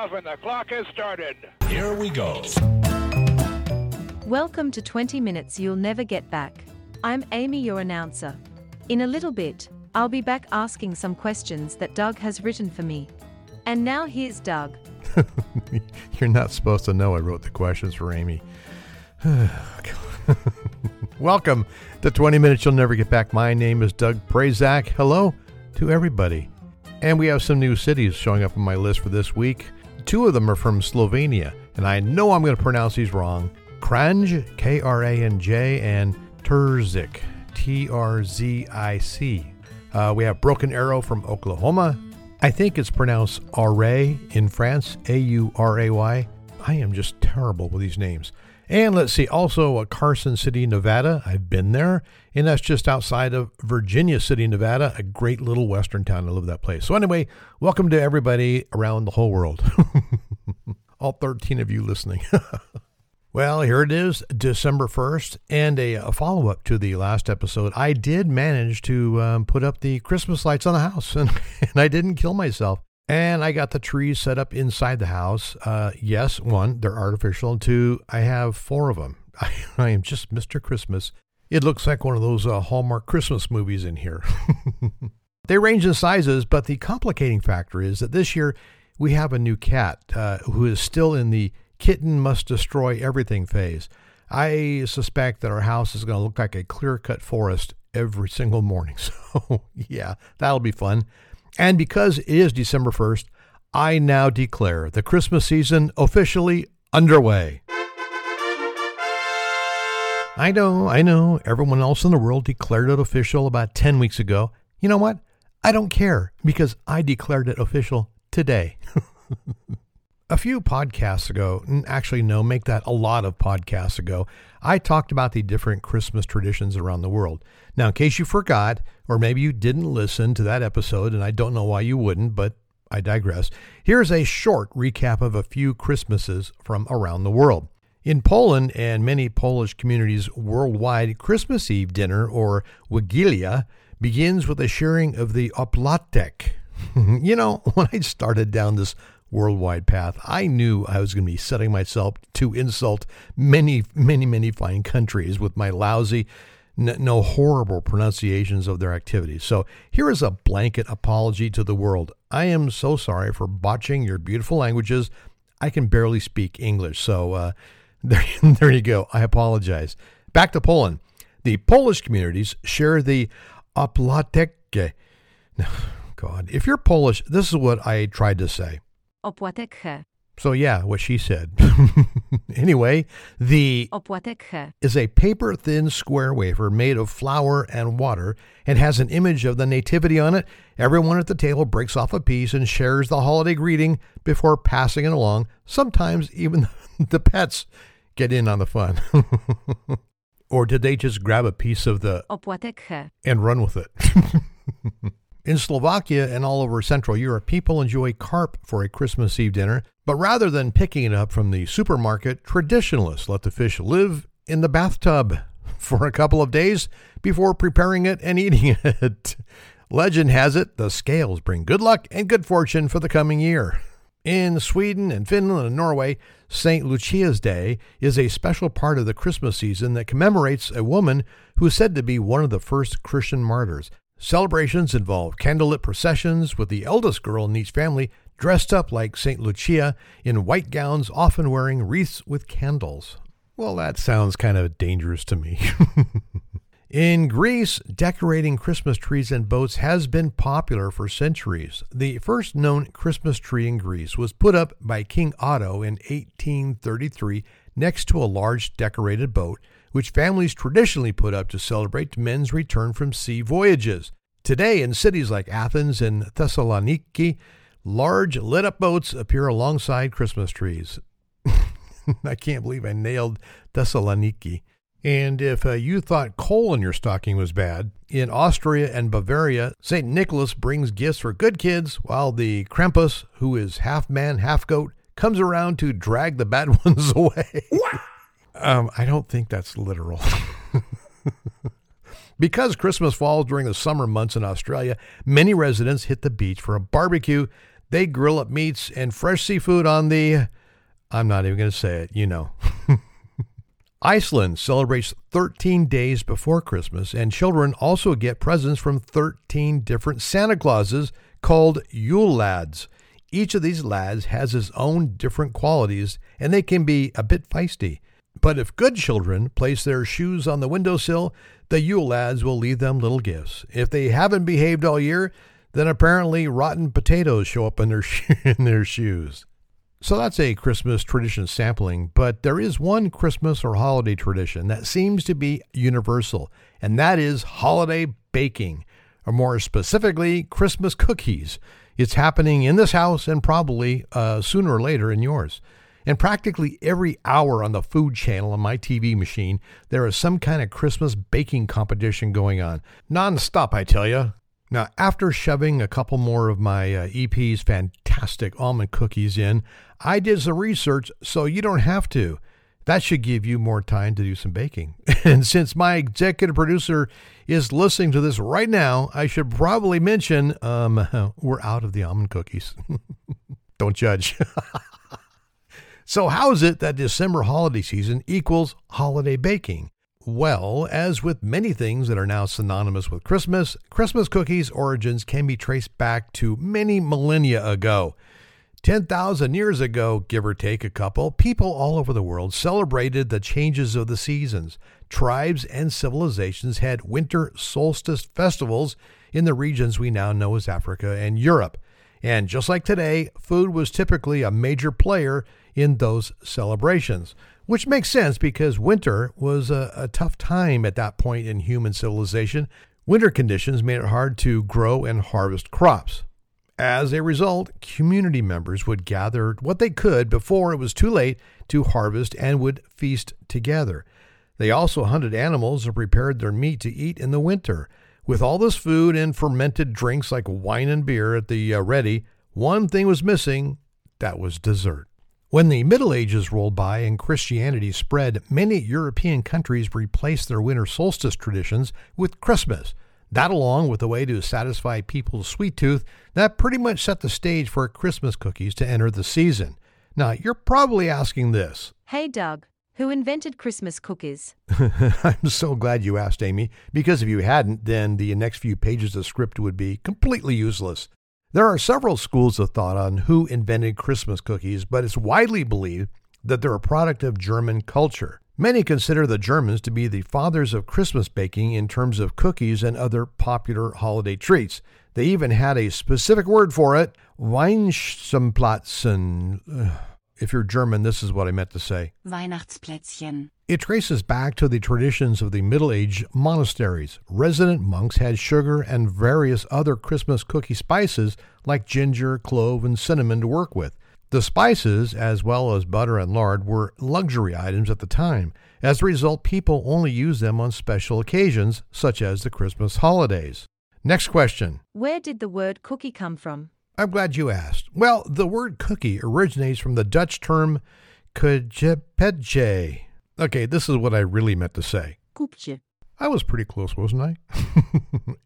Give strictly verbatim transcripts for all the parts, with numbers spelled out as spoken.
off and the clock has started. Here we go. Welcome to twenty minutes You'll Never Get Back. I'm Amy, your announcer. In a little bit, I'll be back asking some questions that Doug has written for me. And now here's Doug. You're not supposed to know I wrote the questions for Amy. Welcome to twenty minutes You'll Never Get Back. My name is Doug Prazak. Hello to everybody. And we have some new cities showing up on my list for this week. Two of them are from Slovenia, and I know I'm going to pronounce these wrong. Kranj, K R A N J, and Terzic, T R Z I C. Uh, we have Broken Arrow from Oklahoma. I think it's pronounced Auray in France, A U R A Y. I am just terrible with these names. And let's see, also uh, Carson City, Nevada. I've been there, and that's just outside of Virginia City, Nevada, a great little western town. I love that place. So anyway, welcome to everybody around the whole world. All thirteen of you listening. Well, here it is, December first, and a, a follow-up to the last episode. I did manage to um, put up the Christmas lights on the house, and, and I didn't kill myself. And I got the trees set up inside the house. Uh, yes, one, they're artificial, and two, I have four of them. I, I am just Mister Christmas. It looks like one of those uh, Hallmark Christmas movies in here. They range in sizes, but the complicating factor is that this year we have a new cat uh, who is still in the kitten must destroy everything phase. I suspect that our house is going to look like a clear-cut forest every single morning. So, yeah, that'll be fun. And because it is December first, I now declare the Christmas season officially underway. I know, I know, everyone else in the world declared it official about ten weeks ago. You know what? I don't care because I declared it official today. A few podcasts ago, actually no, make that a lot of podcasts ago, I talked about the different Christmas traditions around the world. Now, in case you forgot, or maybe you didn't listen to that episode, and I don't know why you wouldn't, but I digress. Here's a short recap of a few Christmases from around the world. In Poland and many Polish communities worldwide, Christmas Eve dinner, or Wigilia, begins with a sharing of the Opłatek. You know, when I started down this worldwide path, I knew I was going to be setting myself to insult many, many, many fine countries with my lousy, n- no horrible pronunciations of their activities. So here is a blanket apology to the world. I am so sorry for botching your beautiful languages. I can barely speak English. So uh, there, there you go. I apologize. Back to Poland. The Polish communities share the Opłatek. Oh, God, if you're Polish, this is what I tried to say. Opłatek. So yeah, what she said. Anyway, the Opłatek is a paper-thin square wafer made of flour and water and has an image of the nativity on it. Everyone at the table breaks off a piece and shares the holiday greeting before passing it along. Sometimes even the pets get in on the fun. Or did they just grab a piece of the Opłatek and run with it? In Slovakia and all over Central Europe, people enjoy carp for a Christmas Eve dinner, but rather than picking it up from the supermarket, traditionalists let the fish live in the bathtub for a couple of days before preparing it and eating it. Legend has it, the scales bring good luck and good fortune for the coming year. In Sweden and Finland and Norway, Saint Lucia's Day is a special part of the Christmas season that commemorates a woman who is said to be one of the first Christian martyrs. Celebrations involve candlelit processions with the eldest girl in each family dressed up like Saint Lucia in white gowns, often wearing wreaths with candles. Well, that sounds kind of dangerous to me. In Greece, decorating Christmas trees and boats has been popular for centuries. The first known Christmas tree in Greece was put up by King Otto in eighteen thirty-three next to a large decorated boat, which families traditionally put up to celebrate men's return from sea voyages. Today, in cities like Athens and Thessaloniki, large lit-up boats appear alongside Christmas trees. I can't believe I nailed Thessaloniki. And if uh, you thought coal in your stocking was bad, in Austria and Bavaria, Saint Nicholas brings gifts for good kids, while the Krampus, who is half man, half goat, comes around to drag the bad ones away. What? Um, I don't think that's literal. Because Christmas falls during the summer months in Australia, many residents hit the beach for a barbecue. They grill up meats and fresh seafood on the, I'm not even going to say it, you know. Iceland celebrates thirteen days before Christmas, and children also get presents from thirteen different Santa Clauses called Yule Lads. Each of these lads has his own different qualities, and they can be a bit feisty. But if good children place their shoes on the windowsill, the Yule Lads will leave them little gifts. If they haven't behaved all year, then apparently rotten potatoes show up in their, sho- in their shoes. So that's a Christmas tradition sampling, but there is one Christmas or holiday tradition that seems to be universal, and that is holiday baking, or more specifically, Christmas cookies. It's happening in this house and probably uh, sooner or later in yours. And practically every hour on the food channel on my T V machine, there is some kind of Christmas baking competition going on. Non-stop, I tell you. Now, after shoving a couple more of my uh, E P's fantastic almond cookies in, I did some research so you don't have to. That should give you more time to do some baking. And since my executive producer is listening to this right now, I should probably mention um, we're out of the almond cookies. Don't judge. So how is it that December holiday season equals holiday baking? Well, as with many things that are now synonymous with Christmas, Christmas cookies' origins can be traced back to many millennia ago. ten thousand years ago, give or take a couple, people all over the world celebrated the changes of the seasons. Tribes and civilizations had winter solstice festivals in the regions we now know as Africa and Europe. And just like today, food was typically a major player in those celebrations. Which makes sense because winter was a, a tough time at that point in human civilization. Winter conditions made it hard to grow and harvest crops. As a result, community members would gather what they could before it was too late to harvest and would feast together. They also hunted animals and prepared their meat to eat in the winter. With all this food and fermented drinks like wine and beer at the uh, ready, one thing was missing, that was dessert. When the Middle Ages rolled by and Christianity spread, many European countries replaced their winter solstice traditions with Christmas. That, along with a way to satisfy people's sweet tooth, that pretty much set the stage for Christmas cookies to enter the season. Now, you're probably asking this. Hey, Doug, who invented Christmas cookies? I'm so glad you asked, Amy, because if you hadn't, then the next few pages of script would be completely useless. There are several schools of thought on who invented Christmas cookies, but it's widely believed that they're a product of German culture. Many consider the Germans to be the fathers of Christmas baking in terms of cookies and other popular holiday treats. They even had a specific word for it, Weihnachtsplätzchen. If you're German, this is what I meant to say. Weihnachtsplätzchen. It traces back to the traditions of the Middle Age monasteries. Resident monks had sugar and various other Christmas cookie spices like ginger, clove, and cinnamon to work with. The spices, as well as butter and lard, were luxury items at the time. As a result, people only used them on special occasions, such as the Christmas holidays. Next question. Where did the word cookie come from? I'm glad you asked. Well, the word cookie originates from the Dutch term koekje. Okay, this is what I really meant to say. Koekje. I was pretty close, wasn't I?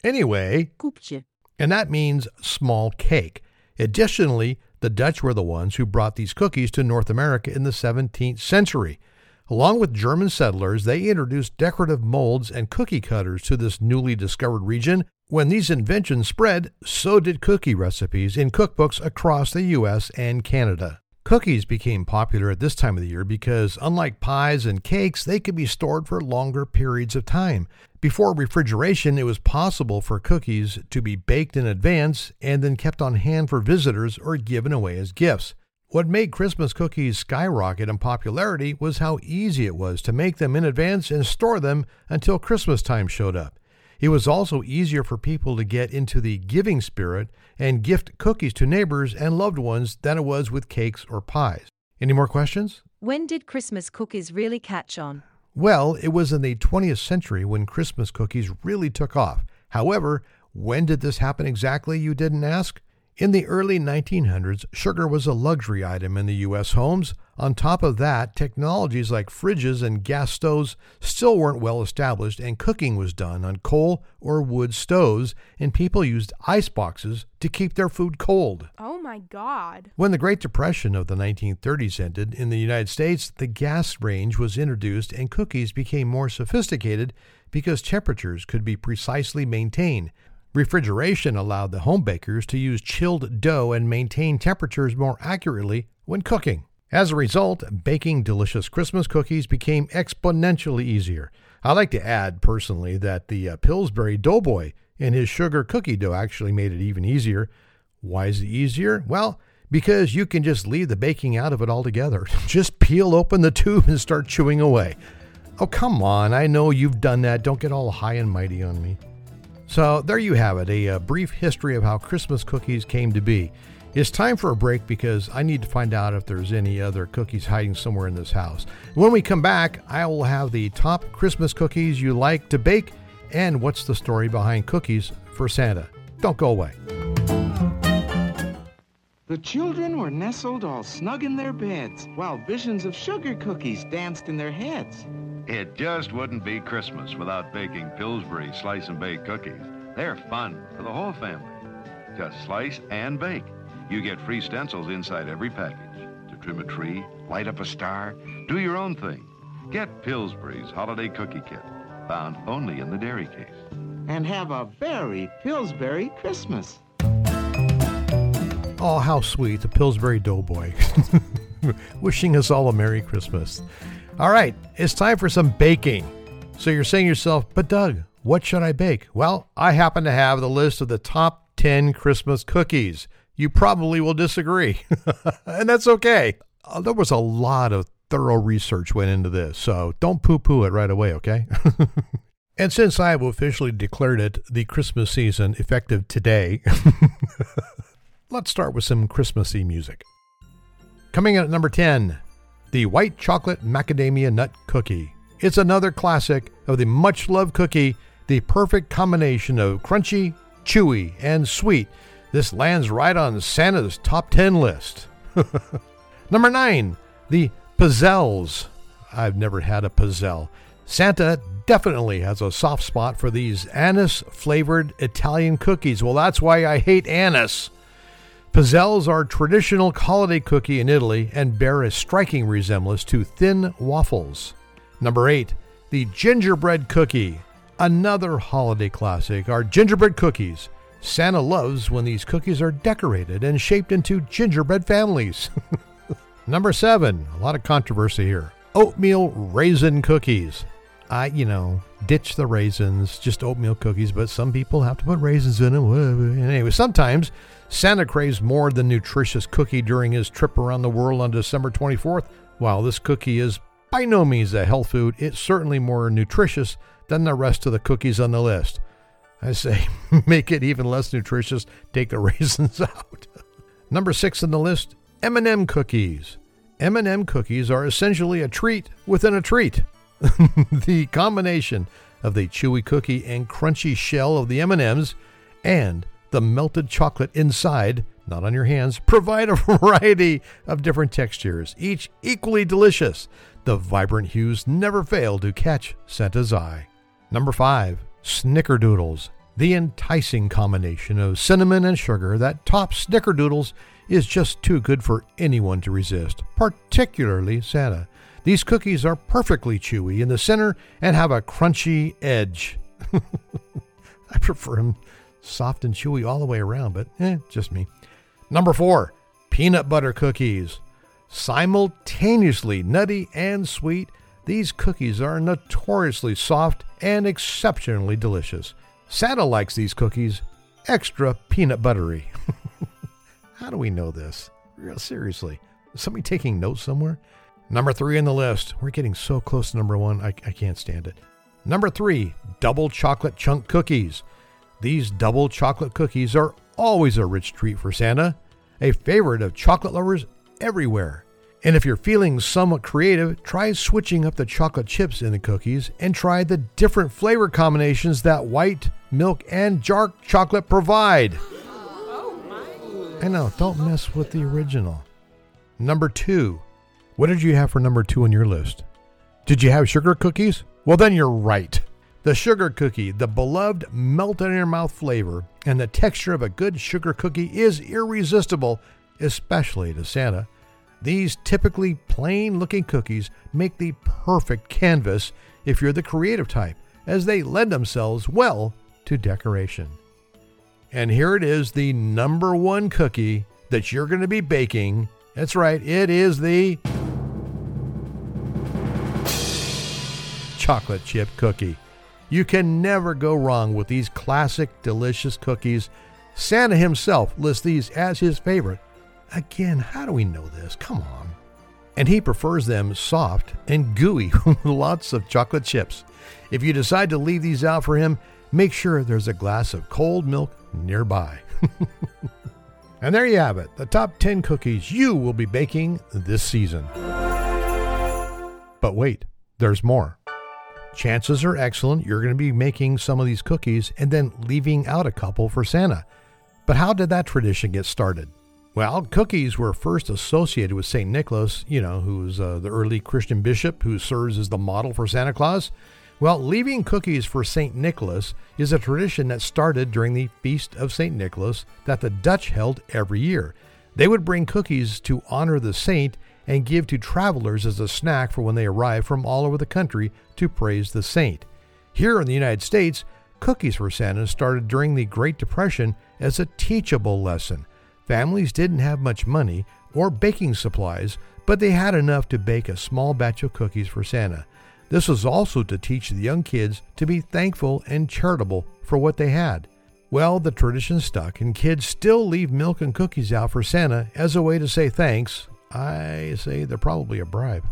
Anyway, koekje. And that means small cake. Additionally, the Dutch were the ones who brought these cookies to North America in the seventeenth century. Along with German settlers, they introduced decorative molds and cookie cutters to this newly discovered region. When these inventions spread, so did cookie recipes in cookbooks across the U S and Canada. Cookies became popular at this time of the year because, unlike pies and cakes, they could be stored for longer periods of time. Before refrigeration, it was possible for cookies to be baked in advance and then kept on hand for visitors or given away as gifts. What made Christmas cookies skyrocket in popularity was how easy it was to make them in advance and store them until Christmas time showed up. It was also easier for people to get into the giving spirit and gift cookies to neighbors and loved ones than it was with cakes or pies. Any more questions? When did Christmas cookies really catch on? Well, it was in the twentieth century when Christmas cookies really took off. However, when did this happen exactly, you didn't ask? In the early nineteen hundreds, sugar was a luxury item in the U S homes. On top of that, technologies like fridges and gas stoves still weren't well established, and cooking was done on coal or wood stoves, and people used ice boxes to keep their food cold. Oh my God. When the Great Depression of the nineteen thirties ended in the United States, the gas range was introduced and cookies became more sophisticated because temperatures could be precisely maintained. Refrigeration allowed the home bakers to use chilled dough and maintain temperatures more accurately when cooking. As a result, baking delicious Christmas cookies became exponentially easier. I like to add, personally, that the uh, Pillsbury Doughboy and his sugar cookie dough actually made it even easier. Why is it easier? Well, because you can just leave the baking out of it altogether. Just peel open the tube and start chewing away. Oh, come on. I know you've done that. Don't get all high and mighty on me. So there you have it, a, a brief history of how Christmas cookies came to be. It's time for a break because I need to find out if there's any other cookies hiding somewhere in this house. When we come back, I will have the top Christmas cookies you like to bake and what's the story behind cookies for Santa. Don't go away. The children were nestled all snug in their beds while visions of sugar cookies danced in their heads. It just wouldn't be Christmas without baking Pillsbury slice and bake cookies. They're fun for the whole family. Just slice and bake. You get free stencils inside every package to trim a tree, light up a star, do your own thing. Get Pillsbury's Holiday Cookie Kit, found only in the dairy case. And have a very Pillsbury Christmas. Oh, how sweet, the Pillsbury Doughboy. Wishing us all a Merry Christmas. All right, it's time for some baking. So you're saying to yourself, but Doug, what should I bake? Well, I happen to have the list of the top ten Christmas cookies. You probably will disagree, and that's okay. Uh, there was a lot of thorough research went into this, so don't poo-poo it right away, okay? And since I have officially declared it the Christmas season effective today, let's start with some Christmassy music. Coming in at number ten, the White Chocolate Macadamia Nut Cookie. It's another classic of the much-loved cookie, the perfect combination of crunchy, chewy, and sweet. This lands right on Santa's top ten list. Number nine, the Pizzelles. I've never had a Pizzelle. Santa definitely has a soft spot for these anise-flavored Italian cookies. Well, that's why I hate anise. Pizzelles are a traditional holiday cookie in Italy and bear a striking resemblance to thin waffles. Number eight, the gingerbread cookie. Another holiday classic are gingerbread cookies. Santa loves when these cookies are decorated and shaped into gingerbread families. Number seven, a lot of controversy here. Oatmeal raisin cookies. I, you know, ditch the raisins, just oatmeal cookies, but some people have to put raisins in them. Anyway, sometimes Santa craves more than nutritious cookie during his trip around the world on December twenty-fourth. While this cookie is by no means a health food, it's certainly more nutritious than the rest of the cookies on the list. I say, make it even less nutritious, take the raisins out. Number six on the list, M and M cookies. M and M cookies are essentially a treat within a treat. The combination of the chewy cookie and crunchy shell of the M and M's and the melted chocolate inside, not on your hands, provide a variety of different textures, each equally delicious. The vibrant hues never fail to catch Santa's eye. Number five, Snickerdoodles. The enticing combination of cinnamon and sugar that tops Snickerdoodles is just too good for anyone to resist, particularly Santa. These cookies are perfectly chewy in the center and have a crunchy edge. I prefer them soft and chewy all the way around, but eh, just me. Number four, peanut butter cookies. Simultaneously nutty and sweet, these cookies are notoriously soft and exceptionally delicious. Santa likes these cookies extra peanut buttery. How do we know this? Real seriously. Is somebody taking notes somewhere? Number three on the list. We're getting so close to number one, I, I can't stand it. Number three, double chocolate chunk cookies. These double chocolate cookies are always a rich treat for Santa, a favorite of chocolate lovers everywhere. And if you're feeling somewhat creative, try switching up the chocolate chips in the cookies and try the different flavor combinations that white, milk, and dark chocolate provide. Oh my. I know, don't mess with the original. Number two. What did you have for number two on your list? Did you have sugar cookies? Well, then you're right. The sugar cookie, the beloved melt-in-your-mouth flavor, and the texture of a good sugar cookie is irresistible, especially to Santa. These typically plain-looking cookies make the perfect canvas if you're the creative type, as they lend themselves well to decoration. And here it is, the number one cookie that you're going to be baking. That's right, it is the chocolate chip cookie. You can never go wrong with these classic, delicious cookies. Santa himself lists these as his favorite. Again, how do we know this? Come on. And he prefers them soft and gooey with lots of chocolate chips. If you decide to leave these out for him, make sure there's a glass of cold milk nearby. And there you have it, the top ten cookies you will be baking this season. But wait, there's more. Chances are excellent you're going to be making some of these cookies and then leaving out a couple for Santa. But how did that tradition get started? Well, cookies were first associated with Saint Nicholas, you know, who's uh, the early Christian bishop who serves as the model for Santa Claus. Well, leaving cookies for Saint Nicholas is a tradition that started during the Feast of Saint Nicholas that the Dutch held every year. They would bring cookies to honor the saint and give to travelers as a snack for when they arrive from all over the country to praise the saint. Here in the United States, cookies for Santa started during the Great Depression as a teachable lesson. Families didn't have much money or baking supplies, but they had enough to bake a small batch of cookies for Santa. This was also to teach the young kids to be thankful and charitable for what they had. Well, the tradition stuck, and kids still leave milk and cookies out for Santa as a way to say thanks. I say they're probably a bribe.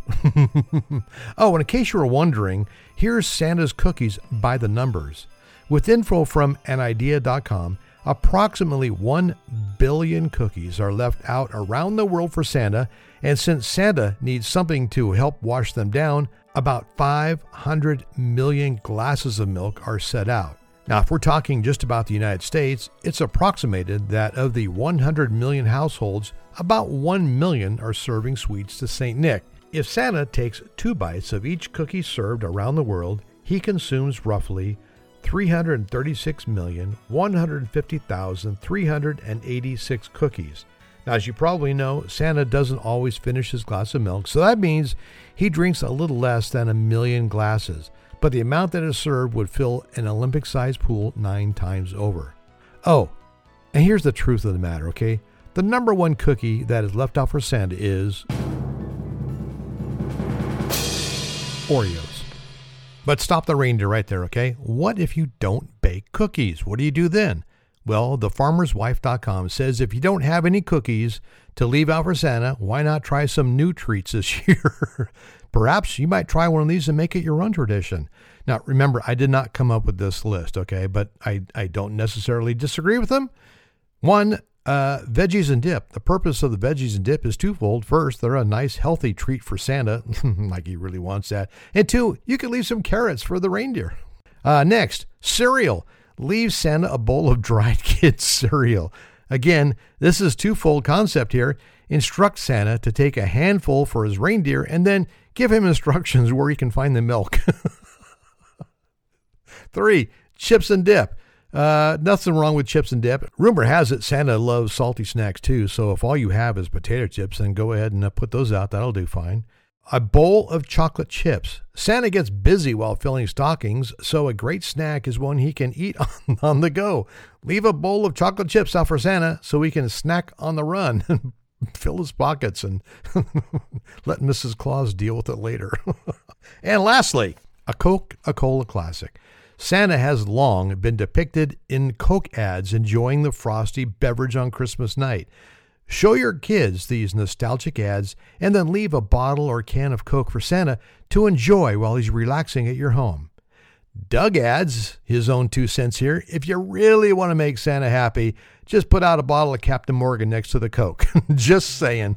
Oh, and in case you were wondering, here's Santa's cookies by the numbers. With info from an idea dot com, approximately one billion cookies are left out around the world for Santa, and since Santa needs something to help wash them down, about five hundred million glasses of milk are set out. Now, if we're talking just about the United States, it's approximated that of the one hundred million households, about one million are serving sweets to Saint Nick. If Santa takes two bites of each cookie served around the world, he consumes roughly three hundred thirty-six million, one hundred fifty thousand, three hundred eighty-six cookies. Now, as you probably know, Santa doesn't always finish his glass of milk, so that means he drinks a little less than a million glasses. But the amount that is served would fill an Olympic-sized pool nine times over. Oh, and here's the truth of the matter, okay? The number one cookie that is left out for Santa is Oreos. But stop the reindeer right there, okay? What if you don't bake cookies? What do you do then? Well, the farmers wife dot com says if you don't have any cookies to leave out for Santa, why not try some new treats this year? Perhaps you might try one of these and make it your own tradition. Now, remember, I did not come up with this list, okay? But I, I don't necessarily disagree with them. One, uh, veggies and dip. The purpose of the veggies and dip is twofold. First, they're a nice, healthy treat for Santa, like he really wants that. And two, you can leave some carrots for the reindeer. Uh, next, cereal. Leave Santa a bowl of dried kids cereal. Again, this is twofold concept here. Instruct Santa to take a handful for his reindeer and then give him instructions where he can find the milk. Three, chips and dip. Uh, nothing wrong with chips and dip. Rumor has it Santa loves salty snacks too, so if all you have is potato chips, then go ahead and uh, put those out. That'll do fine. A bowl of chocolate chips. Santa gets busy while filling stockings, so a great snack is one he can eat on, on the go. Leave a bowl of chocolate chips out for Santa so he can snack on the run and fill his pockets and let Missus Claus deal with it later. And lastly, a Coke, a Cola classic. Santa has long been depicted in Coke ads enjoying the frosty beverage on Christmas night. Show your kids these nostalgic ads and then leave a bottle or can of Coke for Santa to enjoy while he's relaxing at your home. Doug adds his own two cents here. If you really want to make Santa happy, just put out a bottle of Captain Morgan next to the Coke. Just saying.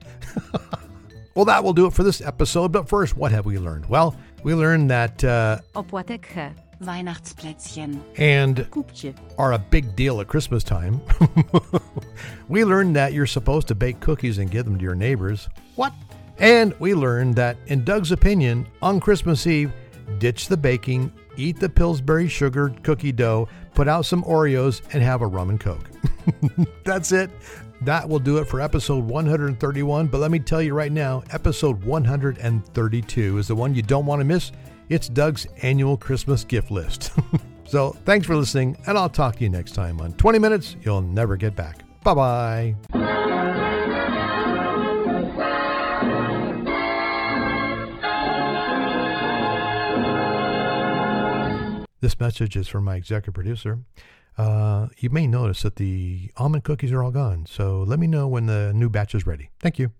Well, that will do it for this episode. But first, what have we learned? Well, we learned that... Uh, Opłatek Weihnachtsplätzchen, and koekje, are a big deal at Christmas time. We learned that you're supposed to bake cookies and give them to your neighbors. What? And we learned that, in Doug's opinion, on Christmas Eve, ditch the baking, eat the Pillsbury sugar cookie dough, put out some Oreos, and have a rum and Coke. That's it. That will do it for episode one thirty-one. But let me tell you right now, episode one thirty-two is the one you don't want to miss. It's Doug's annual Christmas gift list. So thanks for listening, and I'll talk to you next time on twenty minutes You'll Never Get Back. Bye-bye. This message is from my executive producer. Uh, you may notice that the almond cookies are all gone, so let me know when the new batch is ready. Thank you.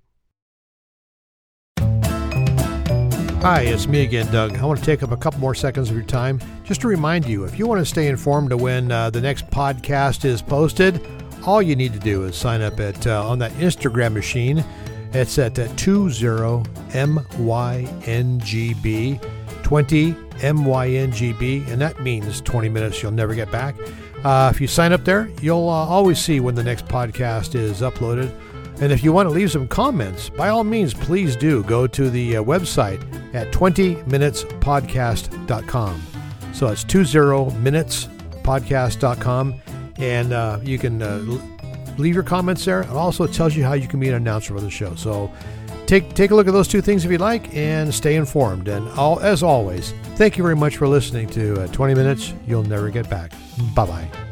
Hi, it's me again, Doug. I want to take up a couple more seconds of your time just to remind you, if you want to stay informed of when uh, the next podcast is posted, all you need to do is sign up at uh, on that Instagram machine. It's at uh, twenty M Y N G B twenty M Y N G B, and that means twenty minutes you'll never get back. Uh, if you sign up there, you'll uh, always see when the next podcast is uploaded. And if you want to leave some comments, by all means, please do go to the uh, website at twenty minutes podcast dot com. So it's twenty minutes podcast dot com, and uh, you can uh, leave your comments there. It also tells you how you can be an announcer for the show. So Take take a look at those two things if you like, and stay informed. And all, as always, thank you very much for listening to uh, twenty minutes You'll Never Get Back. Bye-bye.